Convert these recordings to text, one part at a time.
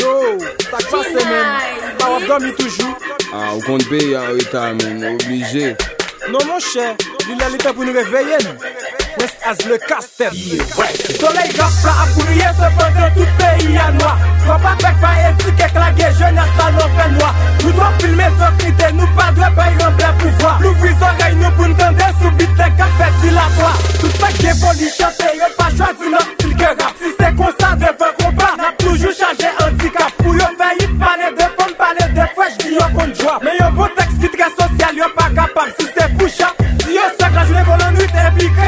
Yo, ça classe même. Pas obligé toujours. Ah, au compte B, y'a état, mais obligé. Non mon cher, il a l'état pour nous réveiller. Reste as le casse-tête. Soleil grave là à brouiller, cependant tout pays à noir. Quand pas avec pas étiquette, la guerre jeune à salon fait noir. Nous doit filmer sans critère, nous pas de bail en plein pouvoir. L'ouvrir oreilles, nous pour nous tendre sous bite les cafés de la voix. Tout ça qui est poli, chanter, y'a pas choisi notre style que rap. Si c'est comme ça, devant combat, n'a toujours changé handicap. Pour y'a failli parler de femmes, parler de fresh, dis y'a bonne joie. Mais y'a beau texte qui très social, y'a pas capable. Si c'est push-up, si y'a sac la journée pour la nuit, t'es piqué.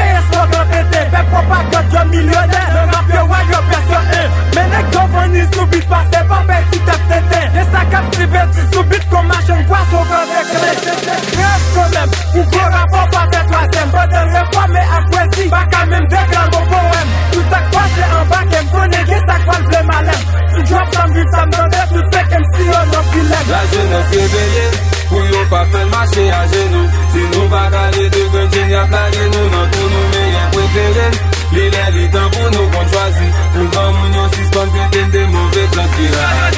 Propagande, y'a millionnaire, le rap, y'a roi, y'a personne. Mais les gars, on y soubit pas, c'est pas petit à petit. Les sacs à petit, petit soubit, qu'on marche en quoi, sauf avec les CC. Grave quand même, ou gros rapport, pas de troisième. Pas de réforme, mais après si, pas quand même déclare mon poème. Tout ça quoi, j'ai en bas, qu'elle me connaît, qu'est-ce que ça quoi, le blé malin. Tout drop, ça me vit, ça me donne, tout fait comme si on en filait. La jeunesse réveillée, pour y'a pas fait marcher à genoux. Si nous va gagner de gueule, j'ai rien plagué, nous n'en tournons mais rien préféré. Les lèvres temps pour nous qu'on choisit. Pour grand mounion, si ce qu'on des mauvais plans qui râlent.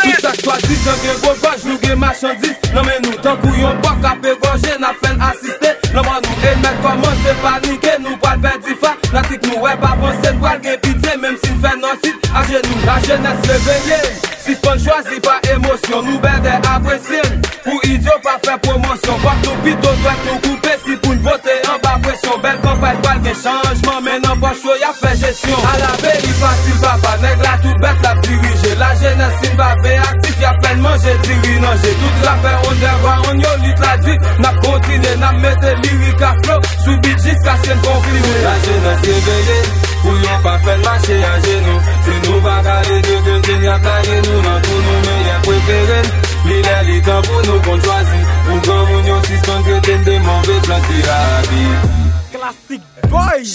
Tout ça choisit, j'en ai gros vache, nous gué marchandises. Non mais nous tant couillons pas qu'à pégorger, n'a fait assister. Non moi nous émettre comment c'est paniquer, nous pas le perdre du fa. N'a dit que nous ouais pas penser, nous pas le pitié, même si nous fait nos sites. À genoux, la jeunesse réveillée. Si ce qu'on choisit pas émotion, nous baider agressives. Pour idiot pas faire promotion, pas que nous pitons, doit nous couper si pour nous voter en bas pression. Belle campagne, pas le changement, mais non pas chaud, y'a fait gestion. À la veille, il facile, papa, nègre la toute bête, la dirigée. La jeunesse, il va actif, y'a plein de manger, dirige, j'ai toute la paix, on devra, on y'a lutte la vie. N'a continué, n'a mette lyrique à flot, subit jusqu'à ce qu'on confirme. La jeunesse réveillée, pour y'a pas fait marcher à genoux. Si nous va garder de gueule, il y a taillé, nous n'en tournons, mais y'a préféré. L'île est temps pour nous qu'on choisit. Pour grand mounion, si ce qu'on crétine, des mauvais plans qui ravit. Classic Boys.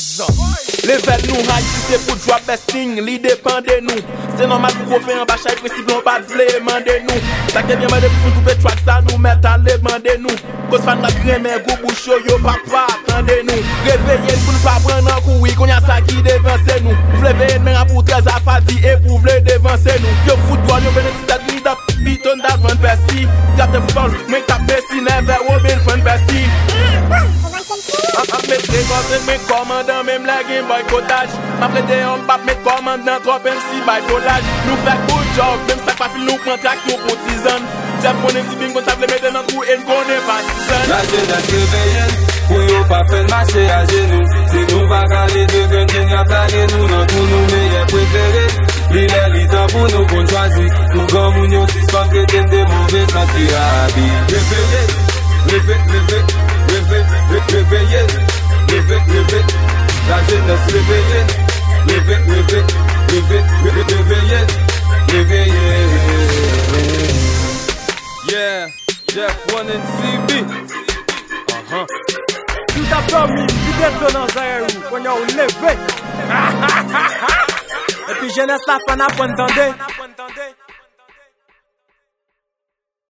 Level nous high, si c'est pour drop besting, li dépend de nous. C'est normal pour qu'on fait un bachat, principe non pas de l'élément de nous. T'as qu'à bien m'aider pour couper track, ça nous met à l'élément de nous. Cause fan la crème, un gros bouchon, yo papa, attendez-nous. Réveillez pour ne pas prendre un coup, oui, qu'on y a ça qui dévance nous. Vous levez une main pour 13 à Fadi et pour vous dévancer nous. Yo football, yo bénéfice d'Adrida, Piton d'Advan Percy. Captain Football, make up Percy, never Robin Fan Percy. Mes présences, mes commandants, même la game boycottage. M'apprêter en bas, mes commandants, trop MC by collage. Nous fait good job, même ça pas fil, nous prend track, nous pour tisan. J'aime qu'on est si bien qu'on s'appelait maintenant pour elle qu'on est pas tisan. La jeunesse réveillée, pour y'a pas fait marcher à genoux. Si nous va garder de gueule, j'ai rien plané, nous n'en tournons meilleur préféré. L'île est temps pour nous qu'on choisit. Nous comme on y'a aussi sans crétine des mauvais plans qui ravit. Réveillé, réveillé. Réveillez, la jeunesse réveillée. Réveillez. Yeah, Jeff 1 and CB. Tu t'as dormi, tu t'es dans un roux, quand on a levé. Et puis jeunesse la fan à bon tendé.